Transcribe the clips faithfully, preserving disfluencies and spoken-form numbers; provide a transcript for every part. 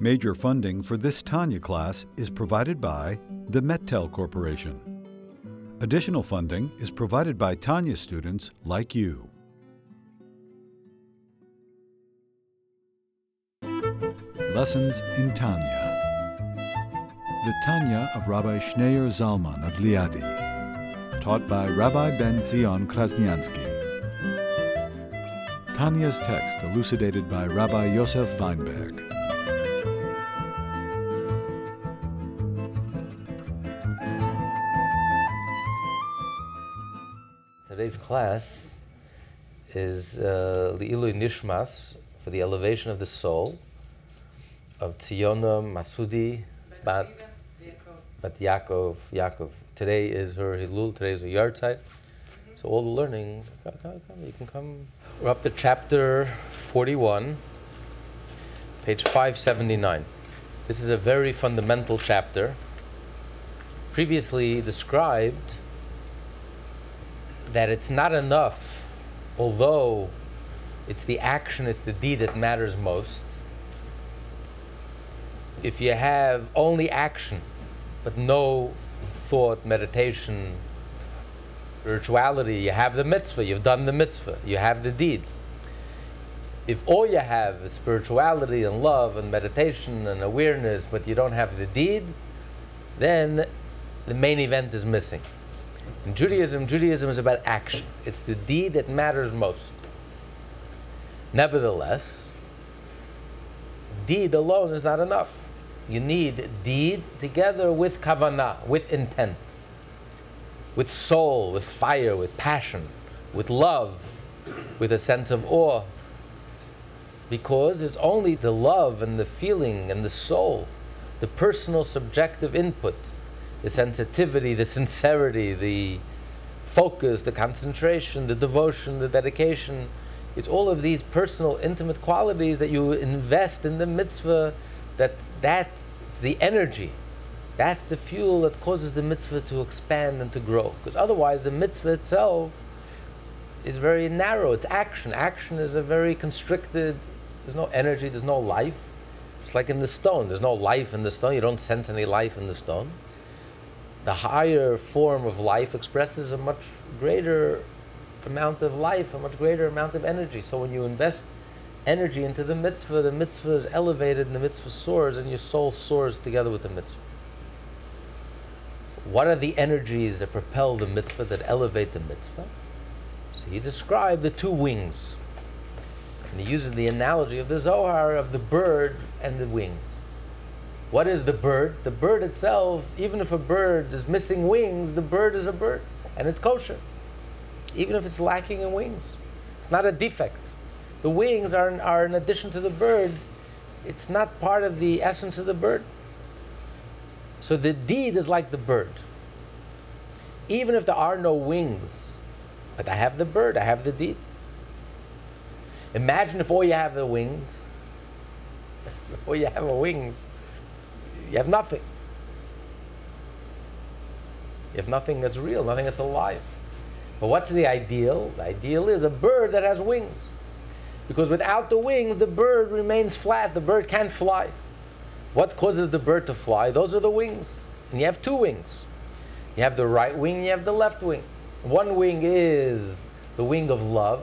Major funding for this Tanya class is provided by the MetTel Corporation. Additional funding is provided by Tanya students like you. Lessons in Tanya. The Tanya of Rabbi Schneur Zalman of Liadi, taught by Rabbi Ben Zion Krasniansky. Tanya's text elucidated by Rabbi Yosef Weinberg. Today's class is Le'ilu uh, Nishmas, for the elevation of the soul, of Tziyona Masudi Bat Yaakov. Yaakov. Today is her Hilul, today is her Yartzeit. So all the learning, come, come, come, you can come. We're up to chapter forty-one, page five seventy-nine. This is a very fundamental chapter, previously described that it's not enough, although it's the action, it's the deed that matters most. If you have only action, but no thought, meditation, spirituality, you have the mitzvah, you've done the mitzvah, you have the deed. If all you have is spirituality and love and meditation and awareness, but you don't have the deed, then the main event is missing. In Judaism, Judaism is about action. It's the deed that matters most. Nevertheless, deed alone is not enough. You need deed together with kavanah, with intent, with soul, with fire, with passion, with love, with a sense of awe. Because it's only the love and the feeling and the soul, the personal subjective input, the sensitivity, the sincerity, the focus, the concentration, the devotion, the dedication. It's all of these personal, intimate qualities that you invest in the mitzvah, that that's the energy. That's the fuel that causes the mitzvah to expand and to grow. Because otherwise, the mitzvah itself is very narrow. It's action. Action is a very constricted, there's no energy, there's no life. It's like in the stone. There's no life in the stone. You don't sense any life in the stone. The higher form of life expresses a much greater amount of life, a much greater amount of energy. So when you invest energy into the mitzvah, the mitzvah is elevated and the mitzvah soars, and your soul soars together with the mitzvah. What are the energies that propel the mitzvah, that elevate the mitzvah? So he described the two wings. And he uses the analogy of the Zohar, of the bird and the wings. What is the bird? The bird itself, even if a bird is missing wings, the bird is a bird, and it's kosher. Even if it's lacking in wings, it's not a defect. The wings are an, are an addition to the bird. It's not part of the essence of the bird. So the deed is like the bird. Even if there are no wings, but I have the bird, I have the deed. Imagine if all you have are wings, all you have are wings, you have nothing. You have nothing that's real, nothing that's alive. But what's the ideal? The ideal is a bird that has wings. Because without the wings, the bird remains flat, the bird can't fly. What causes the bird to fly? Those are the wings. And you have two wings. You have the right wing and you have the left wing. One wing is the wing of love,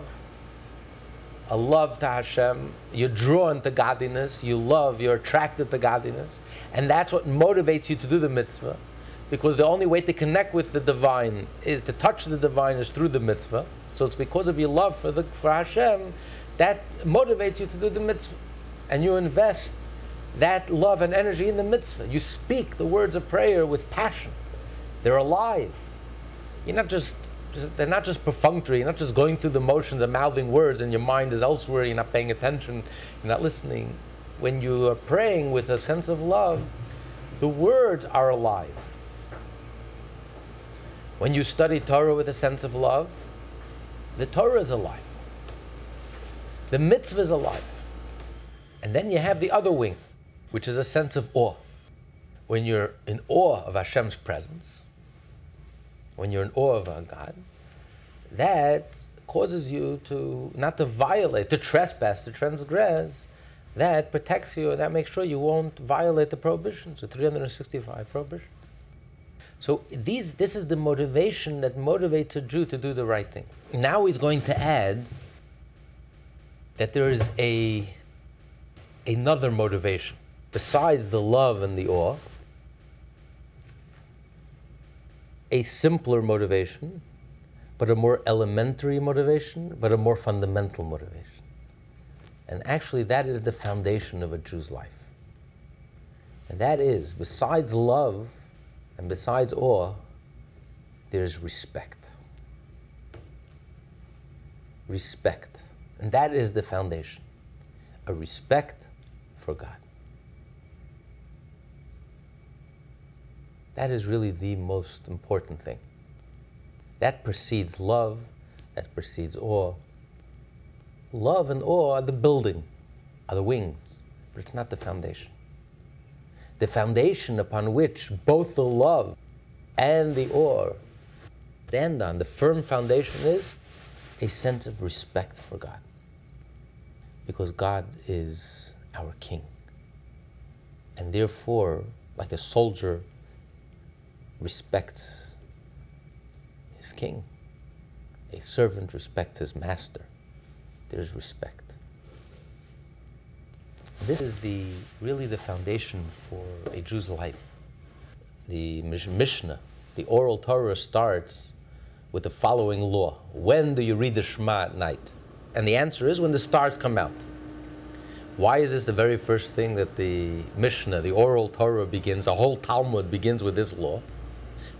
a love to Hashem. You're drawn to godliness. You love, you're attracted to godliness. And that's what motivates you to do the mitzvah. Because the only way to connect with the divine, is to touch the divine, is through the mitzvah. So it's because of your love for, the, for Hashem that motivates you to do the mitzvah. And you invest that love and energy in the mitzvah. You speak the words of prayer with passion. They're alive. You're not just, just they're not just perfunctory. You're not just going through the motions and mouthing words and your mind is elsewhere. You're not paying attention. You're not listening. When you are praying with a sense of love, the words are alive. When you study Torah with a sense of love, the Torah is alive. The mitzvah is alive. And then you have the other wing, which is a sense of awe. When you're in awe of Hashem's presence, when you're in awe of our God, that causes you to not to violate, to trespass, to transgress That protects you, and that makes sure you won't violate the prohibitions, the three hundred sixty-five prohibitions. So these, this is the motivation that motivates a Jew to do the right thing. Now he's going to add that there is a another motivation, besides the love and the awe, a simpler motivation, but a more elementary motivation, but a more fundamental motivation. And actually that is the foundation of a Jew's life. And that is, besides love and besides awe, there is respect. Respect. And that is the foundation. A respect for God. That is really the most important thing. That precedes love, that precedes awe. Love and awe are the building, are the wings, but it's not the foundation. The foundation upon which both the love and the awe stand on, the firm foundation, is a sense of respect for God. Because God is our King. And therefore, like a soldier respects his king, a servant respects his master. There's respect. This is the really the foundation for a Jew's life. The Mishnah, the oral Torah, starts with the following law. When do you read the Shema at night? And the answer is when the stars come out. Why is this the very first thing that the Mishnah, the oral Torah, begins? The whole Talmud begins with this law.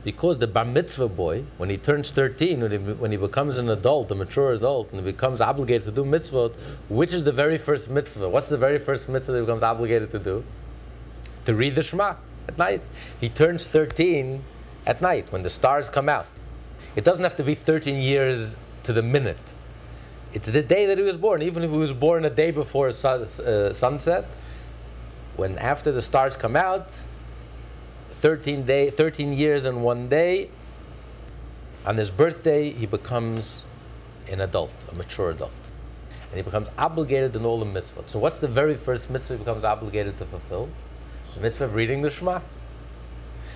Because the Bar Mitzvah boy, when he turns thirteen, when he, when he becomes an adult, a mature adult, and he becomes obligated to do mitzvot, which is the very first mitzvah? What's the very first mitzvah that he becomes obligated to do? To read the Shema at night. He turns thirteen at night, when the stars come out. It doesn't have to be thirteen years to the minute. It's the day that he was born. Even if he was born a day before sun, uh, sunset, when after the stars come out, thirteen day, thirteen years and one day, on his birthday, he becomes an adult, a mature adult. And he becomes obligated in all the mitzvot. So what's the very first mitzvah he becomes obligated to fulfill? The mitzvah of reading the Shema.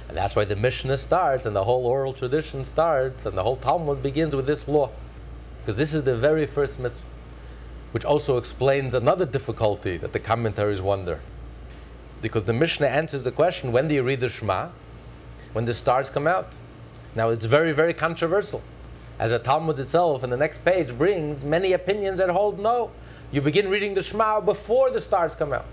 And that's why the Mishnah starts, and the whole oral tradition starts, and the whole Talmud begins with this law. Because this is the very first mitzvah, which also explains another difficulty that the commentaries wonder. Because the Mishnah answers the question, when do you read the Shema? When the stars come out. Now it's very, very controversial. As the Talmud itself in the next page brings many opinions that hold no. You begin reading the Shema before the stars come out.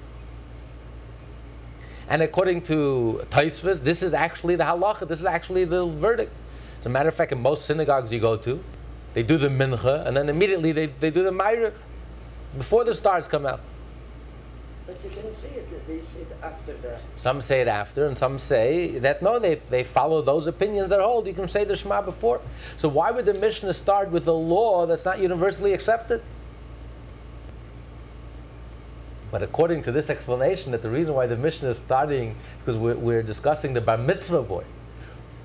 And according to Tosfos, this is actually the halacha, this is actually the verdict. As a matter of fact, in most synagogues you go to, they do the mincha, and then immediately they, they do the Maariv before the stars come out. But they didn't say it, they say it after that. Some say it after, and some say that no, they, they follow those opinions that hold. You can say the Shema before. So why would the Mishnah start with a law that's not universally accepted? But according to this explanation, that the reason why the Mishnah is starting, because we're, we're discussing the Bar Mitzvah boy.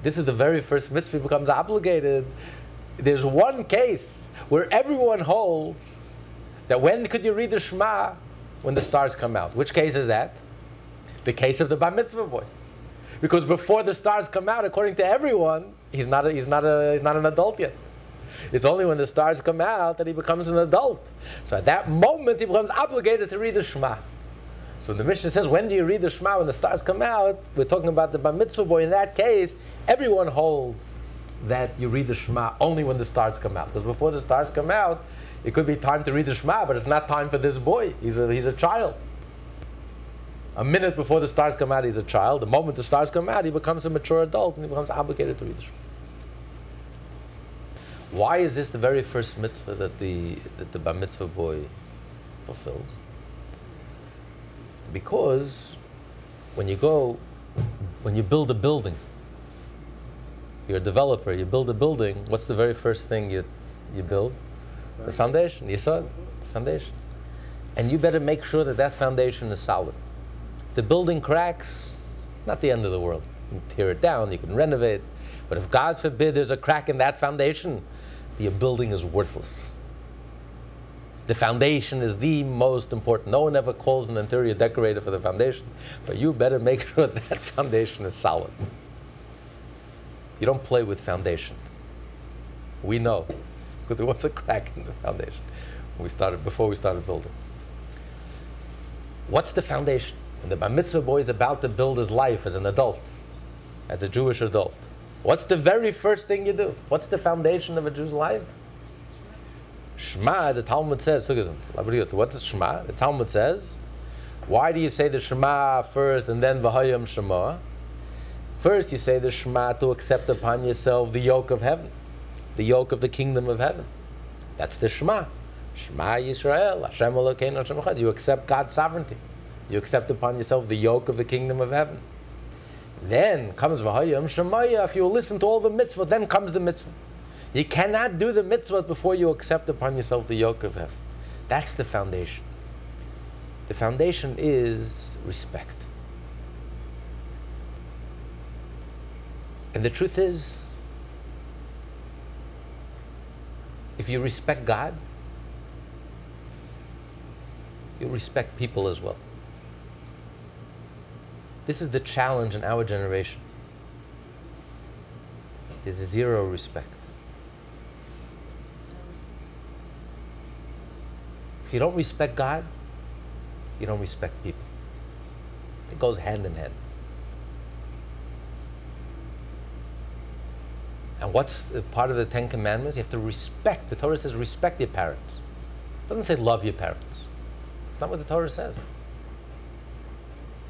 This is the very first mitzvah he becomes obligated. There's one case where everyone holds that when could you read the Shema? When the stars come out. Which case is that? The case of the Bar Mitzvah boy. Because before the stars come out, according to everyone, he's not a, he's not a, he's not an adult yet. It's only when the stars come out that he becomes an adult. So at that moment, he becomes obligated to read the Shema. So when the Mishnah says, when do you read the Shema? When the stars come out, we're talking about the Bar Mitzvah boy. In that case, everyone holds that you read the Shema only when the stars come out. Because before the stars come out, it could be time to read the Shema, but it's not time for this boy. He's a, he's a child. A minute before the stars come out, he's a child. The moment the stars come out, he becomes a mature adult, and he becomes obligated to read the Shema. Why is this the very first mitzvah that the, that the Bar Mitzvah boy fulfills? Because when you go, when you build a building, you're a developer, you build a building, what's the very first thing you, you build? The foundation, the yesod, the foundation. And you better make sure that that foundation is solid. The building cracks, not the end of the world. You can tear it down, you can renovate. But if, God forbid, there's a crack in that foundation, your building is worthless. The foundation is the most important. No one ever calls an interior decorator for the foundation, but you better make sure that foundation is solid. You don't play with foundations. We know, because there was a crack in the foundation when we started, before we started building. What's the foundation? When the Bar Mitzvah boy is about to build his life as an adult, as a Jewish adult, what's the very first thing you do? What's the foundation of a Jew's life? Shema, the Talmud says, what is Shema? The Talmud says, why do you say the Shema first and then V'hayim Shema? First you say the Shema to accept upon yourself the yoke of heaven, the yoke of the kingdom of heaven. That's the Shema. Shema Yisrael Hashem Elokeinu HaShem Elokeinu. You accept God's sovereignty. You accept upon yourself the yoke of the kingdom of heaven. Then comes V'hayim Shemaya. If you listen to all the mitzvah, then comes the mitzvah. You cannot do the mitzvah before you accept upon yourself the yoke of heaven. That's the foundation. The foundation is respect. And the truth is, if you respect God, you respect people as well. This is the challenge in our generation. There's zero respect. If you don't respect God, you don't respect people. It goes hand in hand. And what's part of the Ten Commandments? You have to respect. The Torah says respect your parents. It doesn't say love your parents. It's not what the Torah says.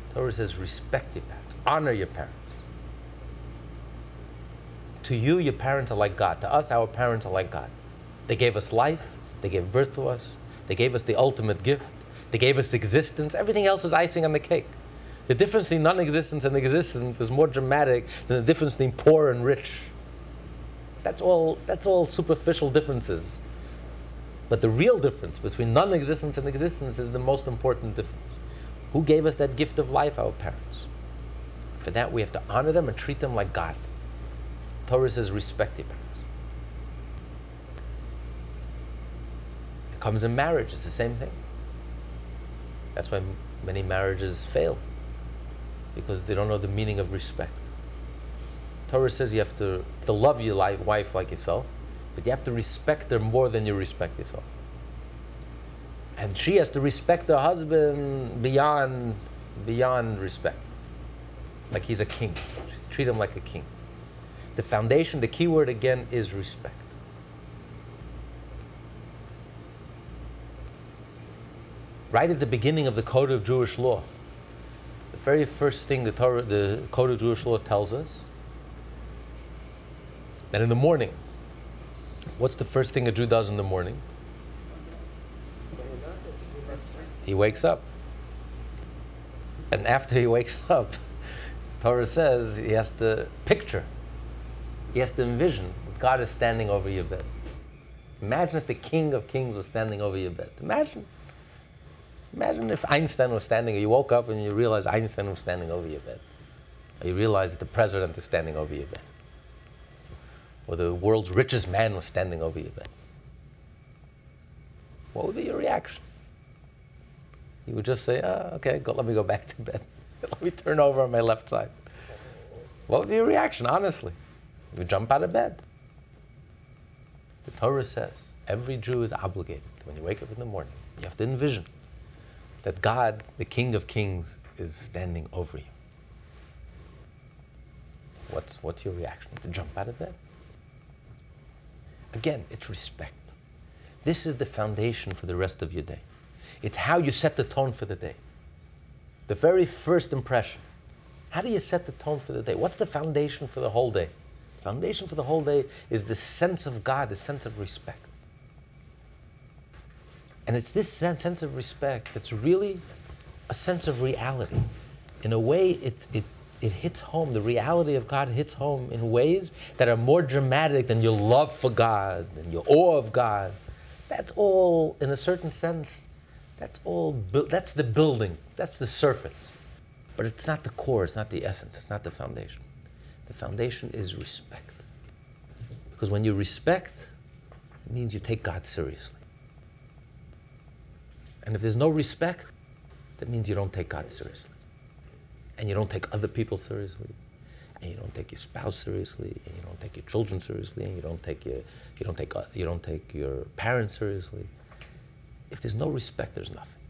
The Torah says respect your parents. Honor your parents. To you, your parents are like God. To us, our parents are like God. They gave us life. They gave birth to us. They gave us the ultimate gift. They gave us existence. Everything else is icing on the cake. The difference between non-existence and existence is more dramatic than the difference between poor and rich. That's all, that's all superficial differences. But the real difference between non-existence and existence is the most important difference. Who gave us that gift of life? Our parents. For that, we have to honor them and treat them like God. The Torah says respect your parents. Comes in marriage, it's the same thing. That's why m- many marriages fail, because they don't know the meaning of respect. Torah says you have to, to love your li- wife like yourself, but you have to respect her more than you respect yourself. And she has to respect her husband beyond, beyond respect. Like he's a king. Just treat him like a king. The foundation, the key word again, is respect. Right at the beginning of the Code of Jewish Law, the very first thing the Torah, the Code of Jewish Law tells us, that in the morning, what's the first thing a Jew does in the morning? He wakes up. And after he wakes up, Torah says he has to picture, he has to envision that God is standing over your bed. Imagine if the King of Kings was standing over your bed. Imagine. Imagine if Einstein was standing, you woke up and you realize Einstein was standing over your bed. Or you realize that the president is standing over your bed. Or the world's richest man was standing over your bed. What would be your reaction? You would just say, oh, okay, go, let me go back to bed. Let me turn over on my left side. What would be your reaction, honestly? You would jump out of bed. The Torah says every Jew is obligated, when you wake up in the morning, you have to envision that God, the King of Kings, is standing over you. What's, what's your reaction? To jump out of bed? Again, it's respect. This is the foundation for the rest of your day. It's how you set the tone for the day. The very first impression. How do you set the tone for the day? What's the foundation for the whole day? The foundation for the whole day is the sense of God, the sense of respect. And it's this sense of respect that's really a sense of reality. In a way, it, it, it hits home. The reality of God hits home in ways that are more dramatic than your love for God and your awe of God. That's all, in a certain sense, that's all. That's the building. That's the surface. But it's not the core. It's not the essence. It's not the foundation. The foundation is respect. Because when you respect, it means you take God seriously. And if there's no respect, that means you don't take God seriously. And you don't take other people seriously. And you don't take your spouse seriously. And you don't take your children seriously. And you don't take your you don't take you don't take your parents seriously. If there's no respect, there's nothing.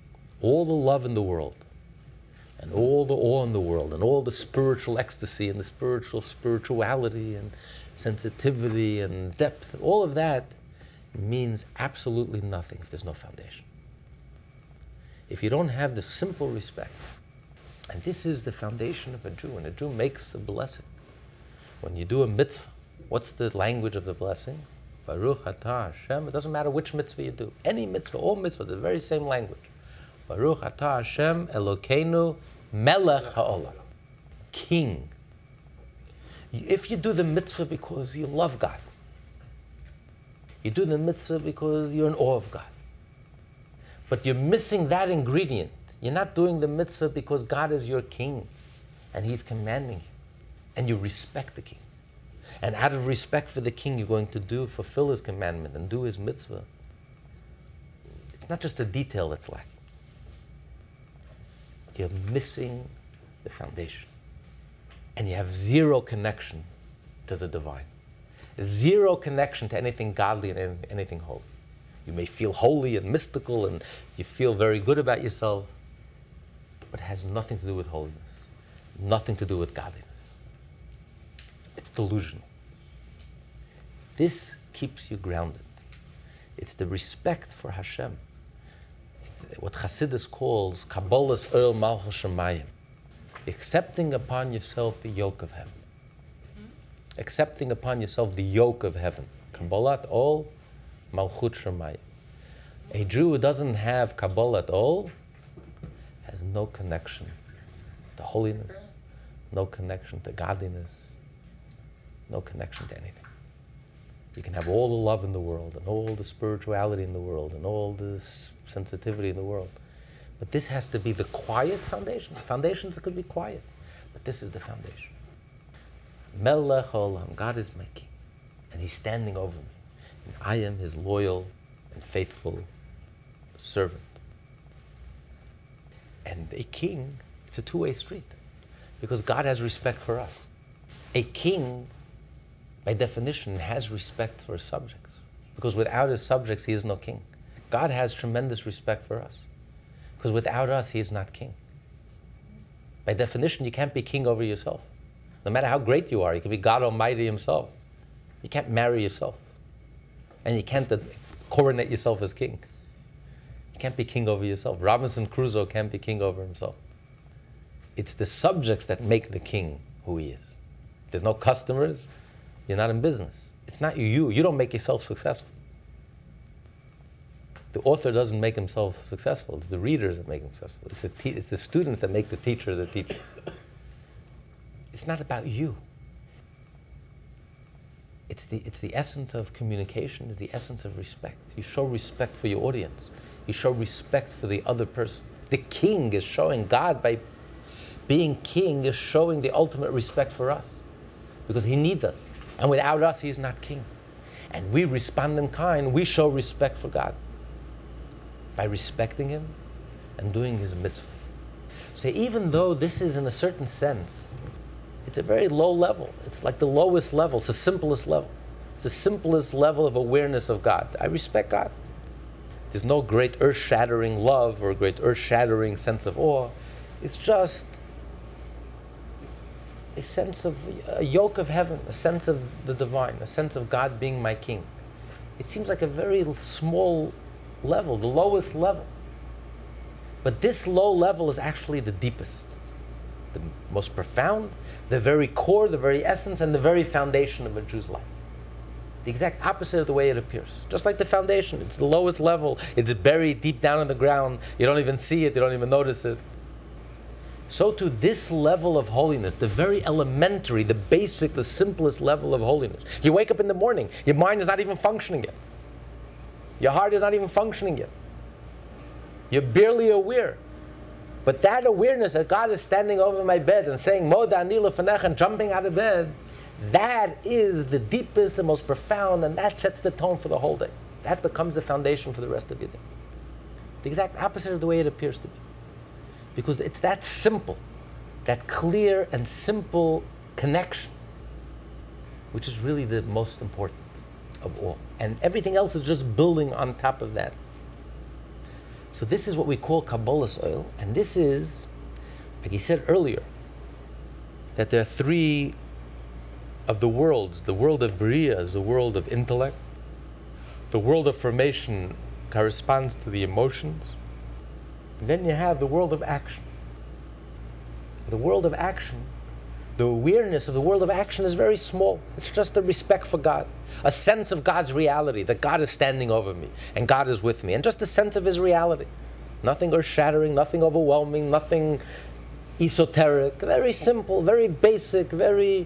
All the love in the world, and all the awe in the world, and all the spiritual ecstasy, and the spiritual spirituality, and sensitivity, and depth, all of that means absolutely nothing if there's no foundation. If you don't have the simple respect, and this is the foundation of a Jew, and a Jew makes a blessing. When you do a mitzvah, what's the language of the blessing? Baruch atah Hashem. It doesn't matter which mitzvah you do. Any mitzvah, all mitzvahs, the very same language. Baruch atah Hashem Elokeinu Melech HaOlam. King. If you do the mitzvah because you love God, you do the mitzvah because you're in awe of God, but you're missing that ingredient. You're not doing the mitzvah because God is your king, and he's commanding you, and you respect the king. And out of respect for the king, you're going to do, fulfill his commandment and do his mitzvah. It's not just the detail that's lacking. You're missing the foundation. And you have zero connection to the divine. Zero connection to anything godly and anything holy. You may feel holy and mystical, and you feel very good about yourself, but it has nothing to do with holiness, nothing to do with godliness. It's delusional. This keeps you grounded. It's the respect for Hashem. It's what Hasidus calls Kabbalat ol Malchut Shamayim, accepting upon yourself the yoke of heaven. Accepting upon yourself the yoke of heaven. Kabbalat ol Malchut Shamayim. A Jew who doesn't have Kabbalat ol has no connection to holiness, no connection to godliness, no connection to anything. You can have all the love in the world, and all the spirituality in the world, and all this sensitivity in the world. But this has to be the quiet foundation. Foundations could be quiet, but this is the foundation. Melech olam, God is my king, and he's standing over me. And I am his loyal and faithful servant. And a king, it's a two-way street, because God has respect for us. A king, by definition, has respect for his subjects, because without his subjects, he is no king. God has tremendous respect for us, because without us, he is not king. By definition, you can't be king over yourself. No matter how great you are, you can be God Almighty himself. You can't marry yourself, and you can't coronate yourself as king. You can't be king over yourself. Robinson Crusoe can't be king over himself. It's the subjects that make the king who he is. If there's no customers, you're not in business. It's not you. You don't make yourself successful. The author doesn't make himself successful. It's the readers that make them successful. It's the, te- it's the students that make the teacher the teacher. It's not about you. It's the, it's the essence of communication, it's the essence of respect. You show respect for your audience. You show respect for the other person. The king is showing, God by being king is showing the ultimate respect for us, because he needs us. And without us, he is not king. And we respond in kind, we show respect for God by respecting him and doing his mitzvah. So even though this is, in a certain sense, it's a very low level. It's like the lowest level. It's the simplest level. It's the simplest level of awareness of God. I respect God. There's no great earth-shattering love or great earth-shattering sense of awe. It's just a sense of a yoke of heaven, a sense of the divine, a sense of God being my king. It seems like a very small level, the lowest level. But this low level is actually the deepest, the most profound, the very core, the very essence, and the very foundation of a Jew's life. The exact opposite of the way it appears. Just like the foundation, it's the lowest level, it's buried deep down in the ground, you don't even see it, you don't even notice it. So to this level of holiness, the very elementary, the basic, the simplest level of holiness. You wake up in the morning, your mind is not even functioning yet. Your heart is not even functioning yet. You're barely aware. But that awareness that God is standing over my bed and saying, Moda ani lefanech, and jumping out of bed, that is the deepest, the most profound, and that sets the tone for the whole day. That becomes the foundation for the rest of your day. The exact opposite of the way it appears to be. Because it's that simple, that clear and simple connection, which is really the most important of all. And everything else is just building on top of that. So this is what we call Kabbalat ol, and this is, like he said earlier, that there are three of the worlds. The world of Bria is the world of intellect. The world of formation corresponds to the emotions. And then you have the world of action. The world of action, the awareness of the world of action is very small. It's just a respect for God, a sense of God's reality, that God is standing over me and God is with me, and just a sense of his reality. Nothing earth-shattering, nothing overwhelming, nothing esoteric, very simple, very basic, very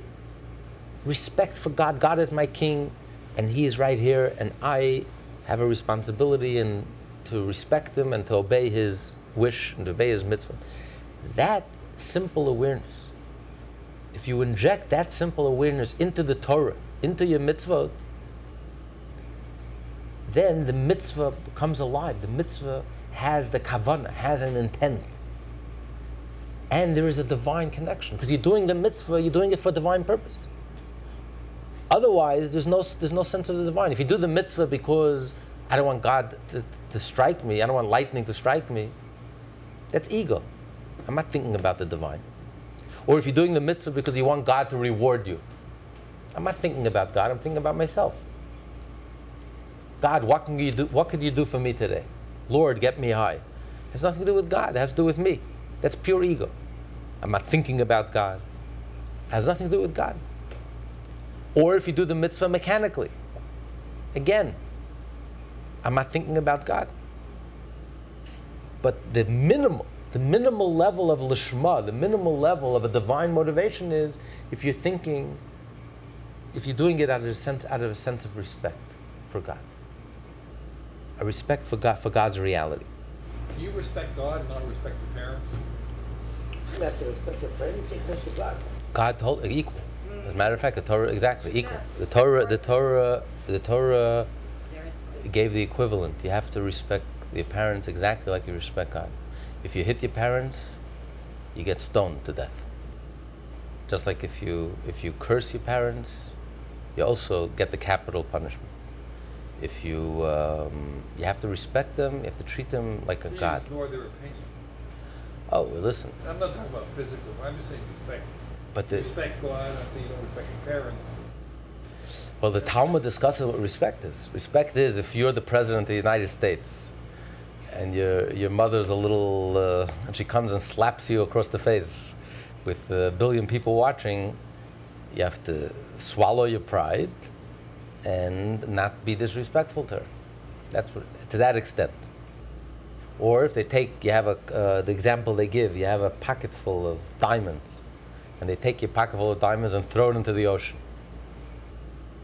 respect for God. God is my king, and he is right here, and I have a responsibility and to respect him and to obey his wish and to obey his mitzvah. That simple awareness, if you inject that simple awareness into the Torah, into your mitzvah, then the mitzvah comes alive. The mitzvah has the kavanah, has an intent. And there is a divine connection, because you're doing the mitzvah, you're doing it for divine purpose. Otherwise, there's no there's no sense of the divine. If you do the mitzvah because I don't want God to, to strike me, I don't want lightning to strike me, that's ego. I'm not thinking about the divine. Or if you're doing the mitzvah because you want God to reward you, I'm not thinking about God, I'm thinking about myself. God, what can you do? What could you do for me today? Lord, get me high. It has nothing to do with God, it has to do with me. That's pure ego. I'm not thinking about God. It has nothing to do with God. Or if you do the mitzvah mechanically, again, I'm not thinking about God. But the minimal, the minimal level of lishma, the minimal level of a divine motivation is if you're thinking, if you're doing it out of a sense, out of a sense of respect for God, a respect for God, for God's reality. Do you respect God and not respect your parents? You have to respect your parents and respect God. God told equal. As a matter of fact, the Torah exactly equal. The Torah, the Torah, the Torah gave the equivalent. You have to respect your parents exactly like you respect God. If you hit your parents, you get stoned to death. Just like if you if you curse your parents, you also get the capital punishment. If you um, you have to respect them, you have to treat them like so a you god. Ignore their opinion. Oh, well, listen. I'm not talking about physical. I'm just saying respect. But the, respect God after you don't respect your parents. Well, the Talmud discusses what respect is. Respect is if you're the president of the United States and your your mother's a little, uh, and she comes and slaps you across the face with a billion people watching, you have to swallow your pride and not be disrespectful to her. That's what, to that extent. Or if they take, you have a, uh, the example they give, you have a pocket full of diamonds, and they take your pocket full of diamonds and throw it into the ocean.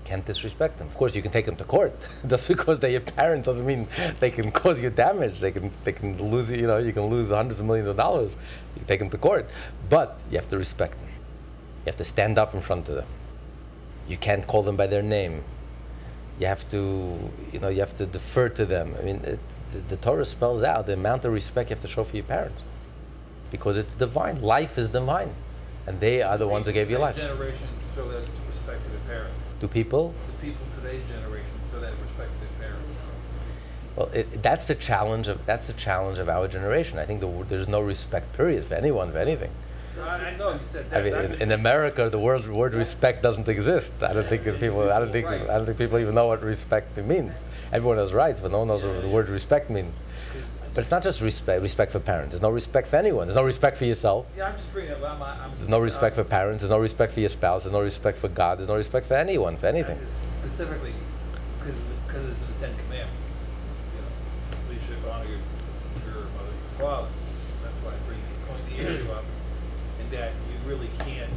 Can't disrespect them. Of course, you can take them to court. Just because they're your parents doesn't mean they can cause you damage. They can, they can lose, you know, you can lose hundreds of millions of dollars. You can take them to court, but you have to respect them. You have to stand up in front of them. You can't call them by their name. You have to, you know, you have to defer to them. I mean, it, the, the Torah spells out the amount of respect you have to show for your parents, because it's divine. Life is divine. And they are the people, ones who gave you life. Generation show that respect to their parents. Do people? The people today's generation show that respect to their parents. Well, it, that's the challenge of that's the challenge of our generation. I think the, there's no respect, period, for anyone, for anything. No, I, I know you said that. I mean, in, in America, the word word respect doesn't exist. I don't think that people. I don't think. I don't think people even know what respect means. Everyone has rights, but no one knows yeah, what yeah. the word respect means. But it's not just respect, respect for parents. There's no respect for anyone. There's no respect for yourself. Yeah, I'm just bringing it up. I'm, I'm There's no respect for parents. There's no respect for your spouse. There's no respect for God. There's no respect for anyone, for anything. Specifically, because it's in the Ten Commandments. You know, you should honor your, your mother, your father. That's why I bring the issue up. And that you really can't,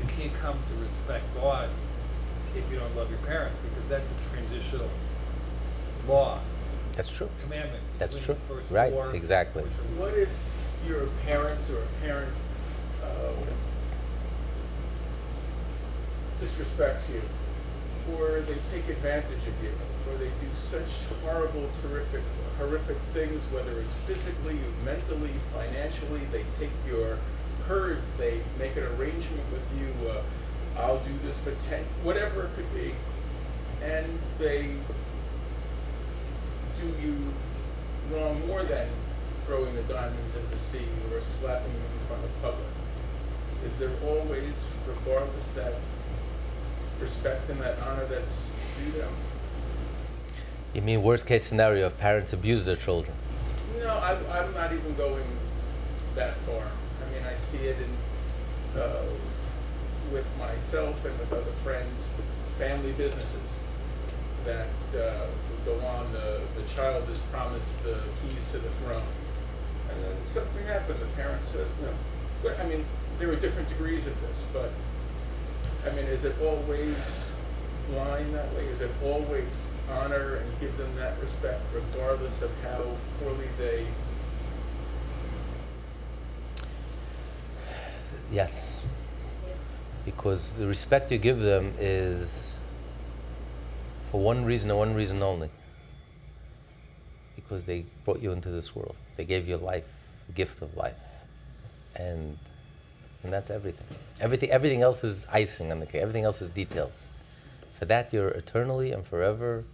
you can't come to respect God if you don't love your parents, because that's the transitional law. That's true. Commandment. That's true. Right. War, exactly. What if your parents or a parent uh, disrespects you? or they take advantage of you, or they do such horrible, terrific, horrific things, whether it's physically, mentally, financially. They take your herds, they make an arrangement with you, uh, I'll do this for ten, whatever it could be, and they do you wrong more than throwing the diamonds into the sea or slapping you in front of public. Is there always, regardless, that respect and that honor that's due them? You mean worst case scenario if parents abuse their children? No, I, I'm not even going that far. I mean, I see it in uh, with myself and with other friends, family businesses that uh, go on. The, the child is promised the keys to the throne, and then something happened. The parent says, "No." But I mean, there are different degrees of this, but I mean, is it always blind that way? Is it always honor and give them that respect, regardless of how poorly they? Yes, because the respect you give them is for one reason and one reason only. Because they brought you into this world, they gave you life, the gift of life, and. And that's everything. Everything everything else is icing on the cake. Everything else is details. For that, you're eternally and forever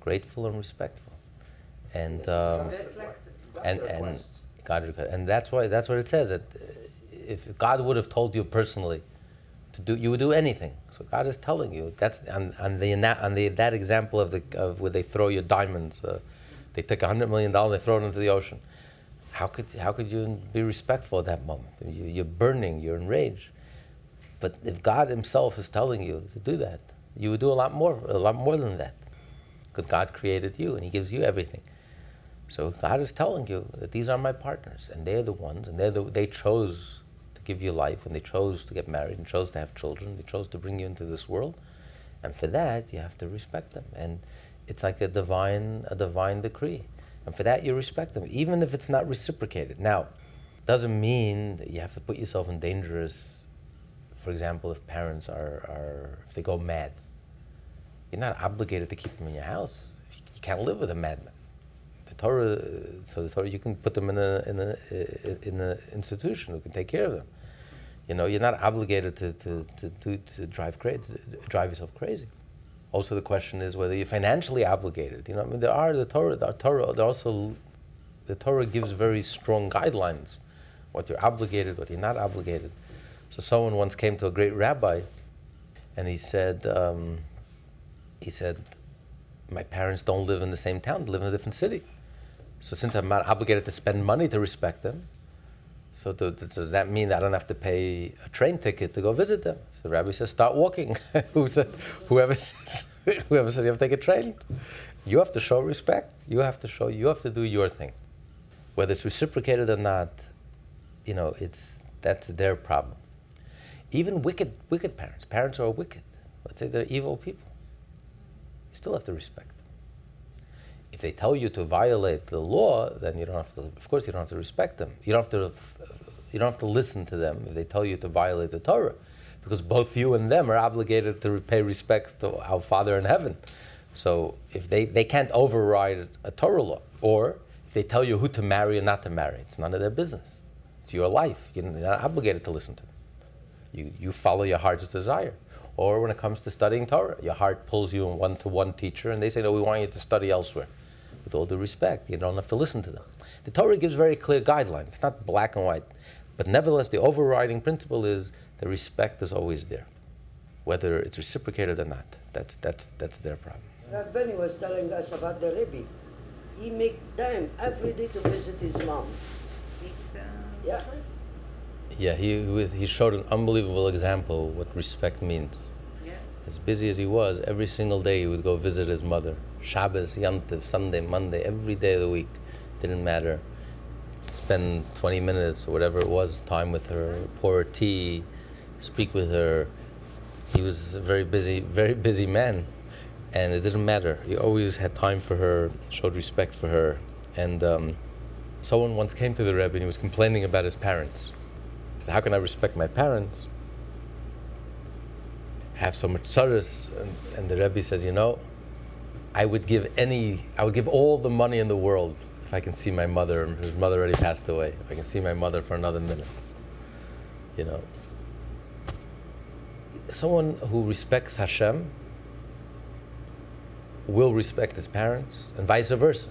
grateful and respectful. And um, and and God, and that's why that's what it says. That if God would have told you personally to do, you would do anything. So God is telling you. That's on, on the on the that example of the of where they throw your diamonds. Uh, they take a hundred million dollars. They throw it into the ocean. How could how could you be respectful at that moment? You, you're burning, you're enraged. But if God Himself is telling you to do that, you would do a lot more, a lot more than that, because God created you and He gives you everything. So God is telling you that these are my partners, and they're the ones, and they the, they chose to give you life, and they chose to get married, and chose to have children, they chose to bring you into this world, and for that you have to respect them, and it's like a divine a divine decree. And for that, you respect them, even if it's not reciprocated. Now, it doesn't mean that you have to put yourself in dangerous, for example, if parents are, are if they go mad. You're not obligated to keep them in your house. You can't live with a madman. The Torah, so the Torah, you can put them in a in a in an institution who can take care of them. You know, you're not obligated to to to to, to drive cra- to drive yourself crazy. Also, the question is whether you're financially obligated. You know, I mean, there are the Torah. The Torah, there also, the Torah gives very strong guidelines, what you're obligated, what you're not obligated. So, someone once came to a great rabbi, and he said, um, he said, my parents don't live in the same town; they live in a different city. So, since I'm not obligated to spend money to respect them, so to, to, does that mean I don't have to pay a train ticket to go visit them? So the rabbi says, start walking. Who said, whoever says, whoever says you have to take a train, you have to show respect. You have to show. You have to do your thing, whether it's reciprocated or not. You know, it's that's their problem. Even wicked, wicked parents. Parents who are wicked. Let's say they're evil people. You still have to respect them. If they tell you to violate the law, then you don't have to. Of course, you don't have to respect them. You don't have to. You don't have to listen to them if they tell you to violate the Torah, because both you and them are obligated to pay respects to our Father in heaven. So if they, they can't override a Torah law, or if they tell you who to marry and not to marry, it's none of their business. It's your life. You're not obligated to listen to them. You you follow your heart's desire. Or when it comes to studying Torah, your heart pulls you in one to one teacher, and they say, no, we want you to study elsewhere. With all due respect, you don't have to listen to them. The Torah gives very clear guidelines. It's not black and white. But nevertheless, the overriding principle is the respect is always there, whether it's reciprocated or not. That's that's that's their problem. Rabbi Benny was telling us about the Rebbe. He make time every day to visit his mom. It's, uh, yeah. Yeah, he was, he showed an unbelievable example of what respect means. Yeah. As busy as he was, every single day he would go visit his mother. Shabbos, Yom Tov, Sunday, Monday, every day of the week. Didn't matter. Spend twenty minutes or whatever it was, time with her, pour tea, speak with her. He was a very busy, very busy man. And it didn't matter. He always had time for her, showed respect for her. And um, someone once came to the Rebbe and he was complaining about his parents. How can I respect my parents? have so much tzaras, and, and the Rebbe says, you know, I would give any, I would give all the money in the world if I can see my mother, whose mother already passed away, if I can see my mother for another minute. You know, someone who respects Hashem will respect his parents, and vice versa.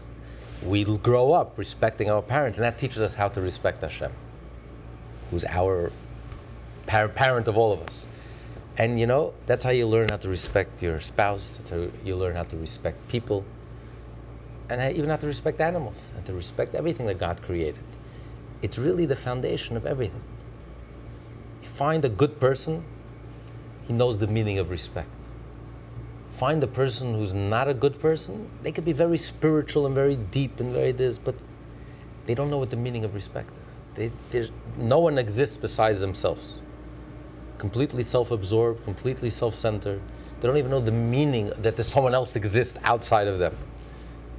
We grow up respecting our parents, and that teaches us how to respect Hashem, who's our par- parent of all of us. And you know, that's how you learn how to respect your spouse, that's how you learn how to respect people, and even how to respect animals, and to respect everything that God created. It's really the foundation of everything. You find a good person, he knows the meaning of respect. Find a person who's not a good person, they could be very spiritual and very deep and very this, but they don't know what the meaning of respect is. They, no one exists besides themselves. Completely self-absorbed, completely self-centered. They don't even know the meaning that there's someone else exists outside of them.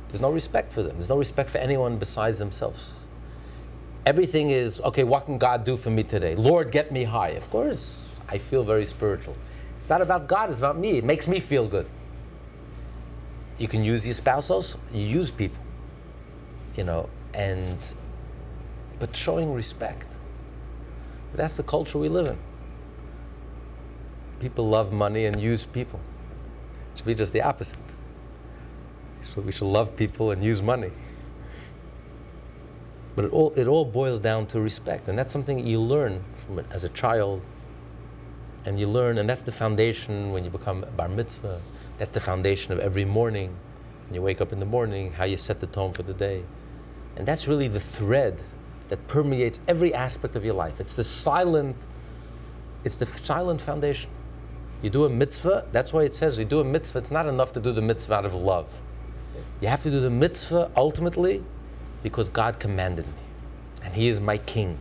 There's no respect for them. There's no respect for anyone besides themselves. Everything is, okay, what can God do for me today? Lord, get me high. Of course, I feel very spiritual. It's not about God, it's about me. It makes me feel good. You can use your spouse also. You use people, you know, and, but showing respect. That's the culture we live in. People love money and use people. It should be just the opposite. So we should love people and use money. But it all, it all boils down to respect. And that's something you learn from it as a child. And you learn, and that's the foundation when you become Bar Mitzvah. That's the foundation of every morning. When you wake up in the morning, how you set the tone for the day. And that's really the thread that permeates every aspect of your life. It's the silent, it's the silent foundation. You do a mitzvah, that's why it says you do a mitzvah, it's not enough to do the mitzvah out of love. You have to do the mitzvah ultimately because God commanded me. And He is my King.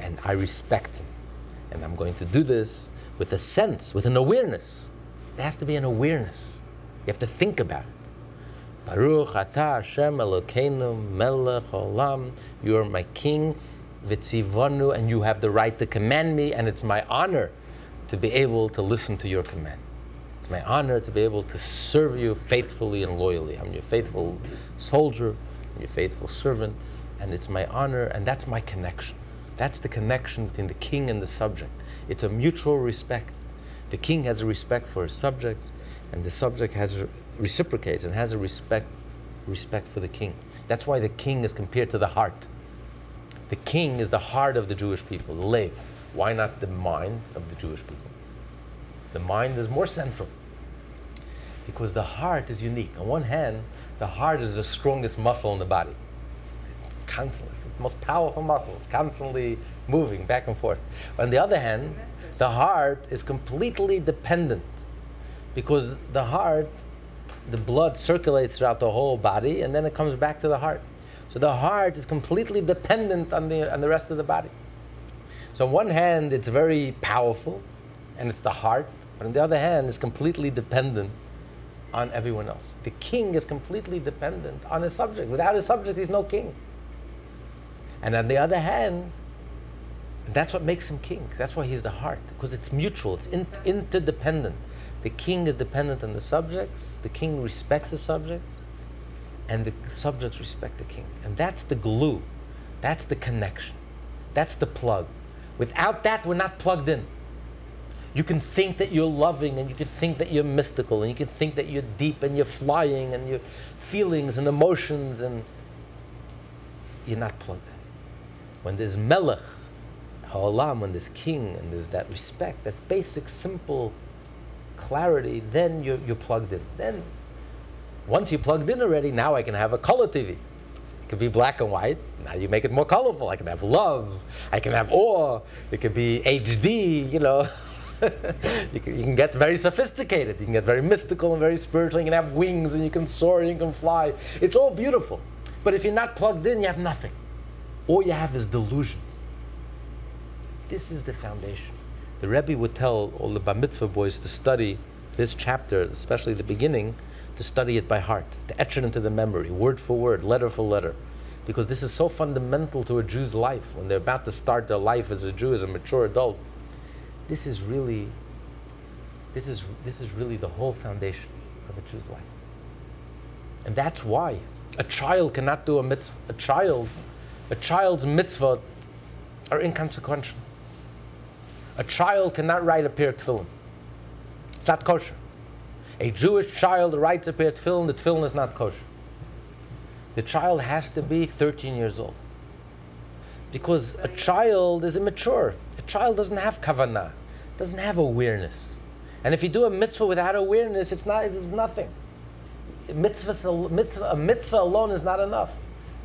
And I respect Him. And I'm going to do this with a sense, with an awareness. There has to be an awareness. You have to think about it. Baruch atah Hashem Elokeinu Melech HaOlam. You are my King, v'tzivanu, and you have the right to command me, and it's my honor to be able to listen to your command. It's my honor to be able to serve you faithfully and loyally. I'm your faithful soldier, I'm your faithful servant, and it's my honor, and that's my connection. That's the connection between the king and the subject. It's a mutual respect. The king has a respect for his subjects, and the subject has re- reciprocates and has a respect, respect for the king. That's why the king is compared to the heart. The king is the heart of the Jewish people, the lave. Why not the mind of the Jewish people? The mind is more central because the heart is unique. On one hand, the heart is the strongest muscle in the body. Constantly, it's the most powerful muscle. It's constantly moving back and forth. On the other hand, the heart is completely dependent because the heart, the blood circulates throughout the whole body and then it comes back to the heart. So the heart is completely dependent on the on the rest of the body. So on one hand, it's very powerful and it's the heart, but on the other hand, it's completely dependent on everyone else. The king is completely dependent on his subject. Without his subject, he's no king. And on the other hand, that's what makes him king. That's why he's the heart, because it's mutual, it's in- interdependent. The king is dependent on the subjects, the king respects his subjects, and the subjects respect the king. And that's the glue, that's the connection, that's the plug. Without that, we're not plugged in. You can think that you're loving, and you can think that you're mystical, and you can think that you're deep, and you're flying, and your feelings and emotions, and you're not plugged in. When there's Melech HaOlam, when there's King, and there's that respect, that basic, simple clarity, then you're, you're plugged in. Then, once you're plugged in already, now I can have a color T V. It could be black and white. Now you make it more colorful. I can have love. I can have awe. It could be H D, you know. you, can, you can get very sophisticated. You can get very mystical and very spiritual. You can have wings, and you can soar, and you can fly. It's all beautiful. But if you're not plugged in, you have nothing. All you have is delusions. This is the foundation. The Rebbe would tell all the Bar Mitzvah boys to study this chapter, especially the beginning, to study it by heart, to etch it into the memory, word for word, letter for letter. Because this is so fundamental to a Jew's life. When they're about to start their life as a Jew, as a mature adult, this is really This is this is really the whole foundation of a Jew's life. And that's why a child cannot do a mitzvah. A child, a child's mitzvah are inconsequential. A child cannot write a pair of tefillin. It's not kosher. A Jewish child writes a pair of tefillin, the tefillin is not kosher. The child has to be thirteen years old. Because a child is immature. A child doesn't have kavanah, doesn't have awareness. And if you do a mitzvah without awareness, it's not, it is nothing. Mitzvah, mitzvah, a mitzvah alone is not enough.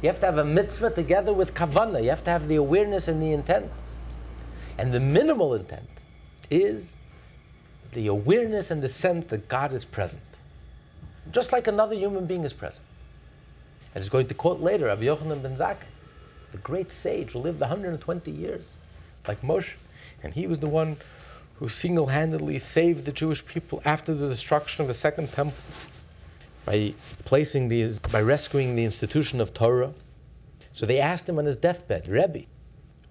You have to have a mitzvah together with kavanah. You have to have the awareness and the intent. And the minimal intent is the awareness and the sense that God is present. Just like another human being is present. I was going to quote later Rabbi Yochanan ben Zack, the great sage who lived one hundred twenty years, like Moshe. And he was the one who single-handedly saved the Jewish people after the destruction of the Second Temple by placing the, by rescuing the institution of Torah. So they asked him on his deathbed, Rebbe,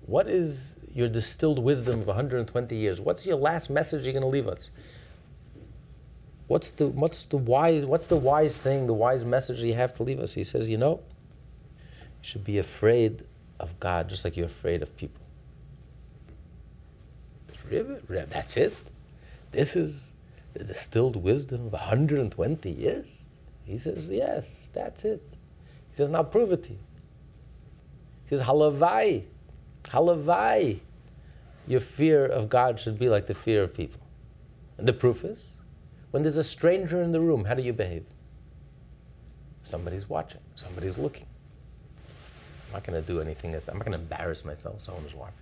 what is your distilled wisdom of one hundred twenty years? What's your last message you're going to leave us? What's the what's the wise what's the wise thing, the wise message you have to leave us? He says, you know, you should be afraid of God just like you're afraid of people. That's it. This is the distilled wisdom of one hundred twenty years? He says, yes, that's it. He says, now prove it to you. He says, halavai, halavai. Your fear of God should be like the fear of people. And the proof is, when there's a stranger in the room, how do you behave? Somebody's watching, somebody's looking. I'm not going to do anything that's, I'm not going to embarrass myself, someone's watching.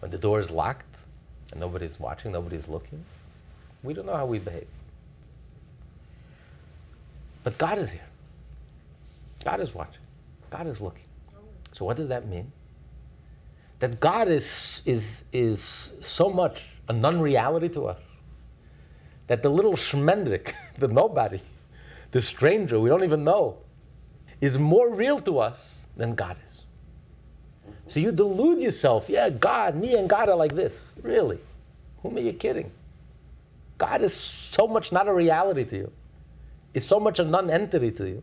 When the door is locked, and nobody's watching, nobody's looking, we don't know how we behave. But God is here. God is watching. God is looking. So what does that mean? That God is, is, is so much a non-reality to us that the little shmendrik, the nobody, the stranger we don't even know, is more real to us than God is. So you delude yourself. Yeah, God, me and God are like this. Really? Whom are you kidding? God is so much not a reality to you. It's so much a non-entity to you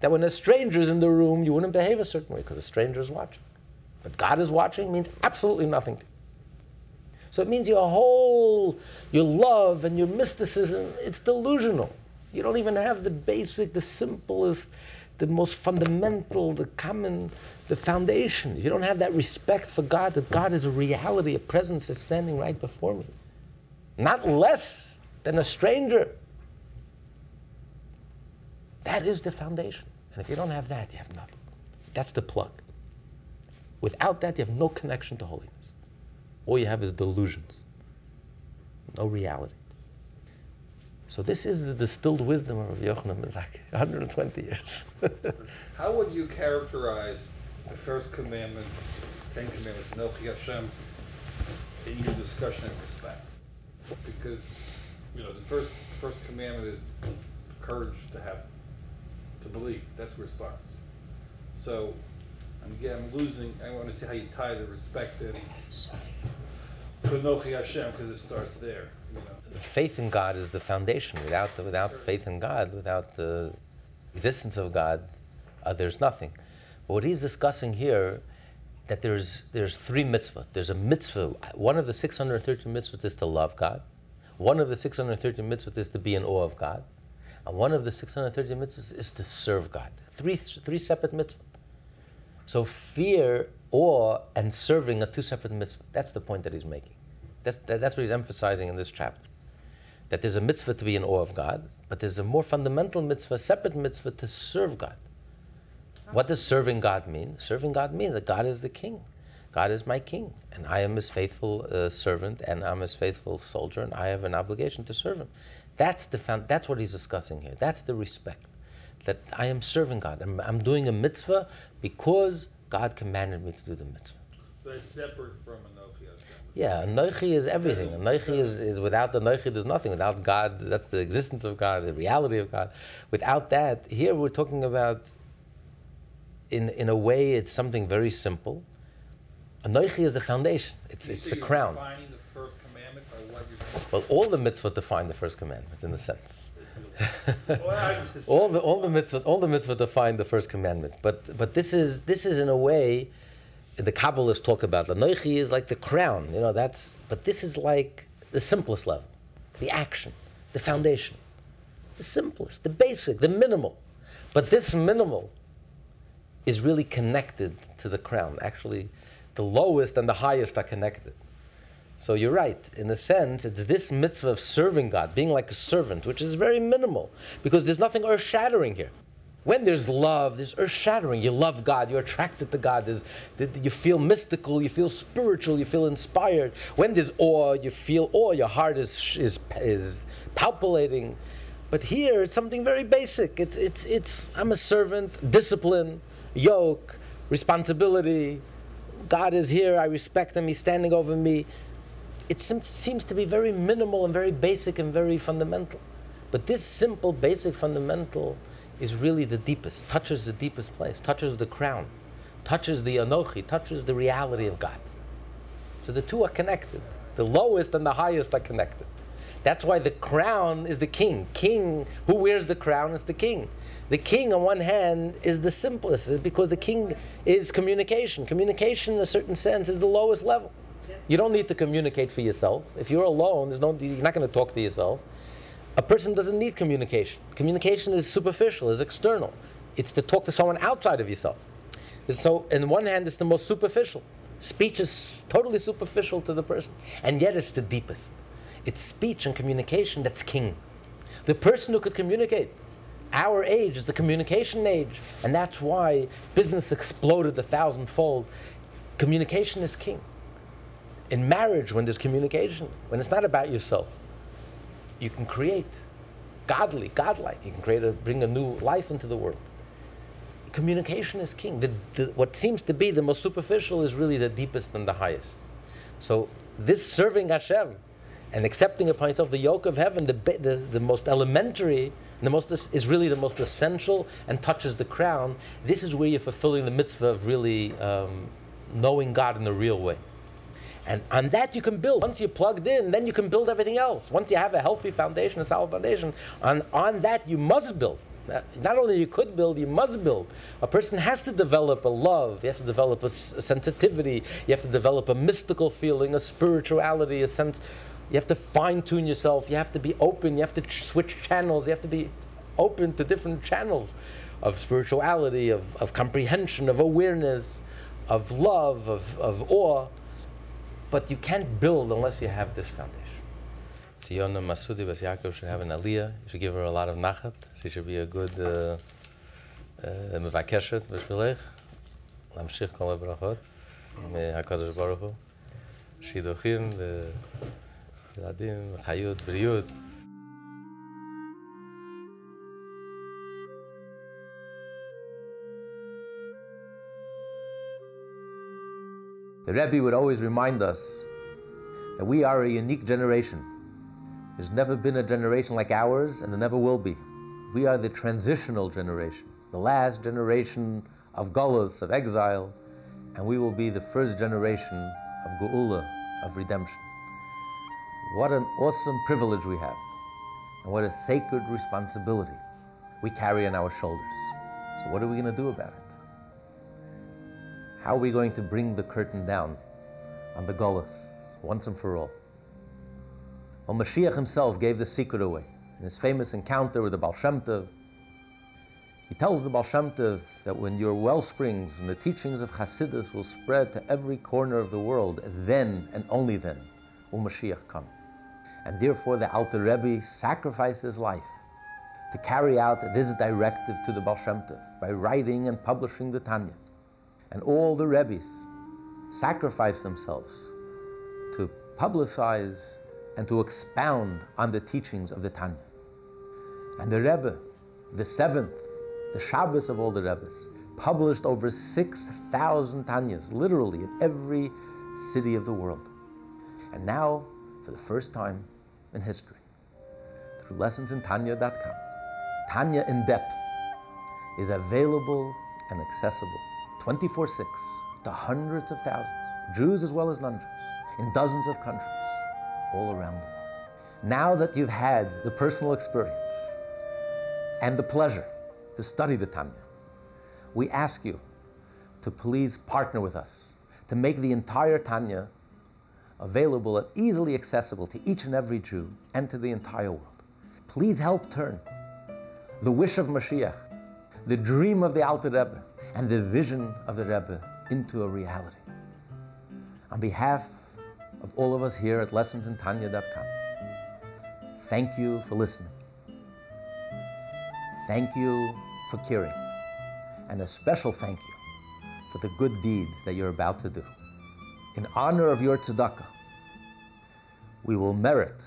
that when a stranger is in the room, you wouldn't behave a certain way because a stranger is watching. But God is watching means absolutely nothing to you. So it means your whole, your love and your mysticism, it's delusional. You don't even have the basic, the simplest, the most fundamental, the common, the foundation. If you don't have that respect for God, that God is a reality, a presence that's standing right before me. Not less than a stranger. That is the foundation. And if you don't have that, you have nothing. That's the plug. Without that, you have no connection to holiness. All you have is delusions. No reality. So this is the distilled wisdom of Yochanan ben Zack, one hundred twenty years. How would you characterize the first commandment, Ten Commandments, Nochi Hashem, in your discussion of respect? Because, you know, the first first commandment is courage to have, to believe. That's response. So, again, I'm losing. I want to see how you tie the respect in to Nochi Hashem, because it starts there. You know. Faith in God is the foundation. Without the, without faith in God, without the existence of God, uh, there's nothing. But what he's discussing here, that there's there's three mitzvahs. There's a mitzvah. One of the six hundred thirteen mitzvahs is to love God. One of the six hundred thirteen mitzvahs is to be in awe of God. And one of the six hundred thirteen mitzvahs is to serve God. Three three separate mitzvahs. So fear, awe, and serving are two separate mitzvahs. That's the point that he's making. That's, that, that's what he's emphasizing in this chapter. That there's a mitzvah to be in awe of God, but there's a more fundamental mitzvah, separate mitzvah, to serve God. What does serving God mean? Serving God means that God is the king. God is my king, and I am his faithful uh, servant, and I'm his faithful soldier, and I have an obligation to serve him. That's, the found, that's what he's discussing here. That's the respect, that I am serving God. I'm, I'm doing a mitzvah because God commanded me to do the mitzvah. So it's separate from Anochi Hashem. Yeah, Anochi is everything. Anochi is, is without Anochi, there's nothing. Without God, that's the existence of God, the reality of God. Without that, here we're talking about, in in a way, it's something very simple. Anochi is the foundation. It's, it's the crown. You're defining the first commandment by what Well, all the mitzvot define the first commandment in a sense. all the all the mitzvah all the mitzvah define the first commandment, but but this is this is in a way, the Kabbalists talk about the Nochi is like the crown, you know. That's but this is like the simplest level, the action, the foundation, the simplest, the basic, the minimal. But this minimal is really connected to the crown. Actually, the lowest and the highest are connected. So you're right. In a sense, it's this mitzvah of serving God, being like a servant, which is very minimal, because there's nothing earth-shattering here. When there's love, there's earth-shattering. You love God. You're attracted to God. There's, you feel mystical. You feel spiritual. You feel inspired. When there's awe, you feel awe. Your heart is is is palpitating. But here, it's something very basic. It's it's it's. I'm a servant. Discipline, yoke, responsibility. God is here. I respect Him. He's standing over me. It seems to be very minimal and very basic and very fundamental. But this simple, basic, fundamental is really the deepest, touches the deepest place, touches the crown, touches the Anochi, touches the reality of God. So the two are connected. The lowest and the highest are connected. That's why the crown is the king. King, who wears the crown is the king. The king, on one hand, is the simplest, because the king is communication. Communication, in a certain sense, is the lowest level. You don't need to communicate for yourself. If you're alone, there's no, you're not going to talk to yourself. A person doesn't need communication. Communication is superficial, is external. It's to talk to someone outside of yourself. So, on one hand, it's the most superficial. Speech is totally superficial to the person, and yet it's the deepest. It's speech and communication that's king. The person who could communicate. Our age is the communication age, and that's why business exploded a thousandfold. Communication is king. In marriage, when there's communication, when it's not about yourself, you can create godly, godlike. You can create a, bring a new life into the world. Communication is king. The, the, what seems to be the most superficial is really the deepest and the highest. So this serving Hashem and accepting upon yourself the yoke of heaven, the, the, the most elementary, the most is really the most essential and touches the crown. This is where you're fulfilling the mitzvah of really um, knowing God in the real way. And on that you can build. Once you're plugged in, then you can build everything else. Once you have a healthy foundation, a solid foundation, on, on that you must build. Not only you could build, you must build. A person has to develop a love. You have to develop a, s- a sensitivity. You have to develop a mystical feeling, a spirituality, a sense. You have to fine-tune yourself. You have to be open. You have to ch- switch channels. You have to be open to different channels of spirituality, of, of comprehension, of awareness, of love, of, of awe. But you can't build unless you have this foundation. Tziyona Masudi Bat Yaakov should have an aliyah. You should give her a lot of nachat. She should be a good mevakeshet b'shvilech. Lamshich kol habrachot meHakadosh Baruch Hu. Shiduchim v'Yeladim v'Chayut v'Briyut. The Rebbe would always remind us that we are a unique generation. There's never been a generation like ours, and there never will be. We are the transitional generation, the last generation of galus, of exile, and we will be the first generation of geula, of redemption. What an awesome privilege we have, and what a sacred responsibility we carry on our shoulders. So what are we going to do about it? How are we going to bring the curtain down on the galus once and for all? Well, Mashiach himself gave the secret away in his famous encounter with the Baal Shem Tov. He tells the Baal Shem Tov that when your wellsprings and the teachings of Hasidus will spread to every corner of the world, then and only then will Mashiach come. And therefore the Alter Rebbe sacrificed his life to carry out this directive to the Baal Shem Tov by writing and publishing the Tanya. And all the Rebbes sacrificed themselves to publicize and to expound on the teachings of the Tanya. And the Rebbe, the seventh, the Shabbos of all the Rebbes, published over six thousand Tanyas, literally in every city of the world. And now, for the first time in history, through Lessons in Tanya dot com, Tanya in Depth is available and accessible twenty-four six to hundreds of thousands, Jews as well as non-Jews, in dozens of countries. all around the world. Now that you've had the personal experience and the pleasure to study the Tanya, we ask you to please partner with us to make the entire Tanya available and easily accessible to each and every Jew and to the entire world. Please help turn the wish of Mashiach, the dream of the Alter Rebbe, and the vision of the Rebbe into a reality. On behalf of all of us here at Lessons in Tanya dot com, thank you for listening. Thank you for caring. And a special thank you for the good deed that you're about to do. In honor of your tzedakah, we will merit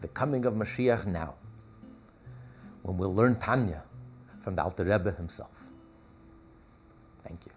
the coming of Mashiach now, when we'll learn Tanya from the Alter Rebbe himself. Thank you.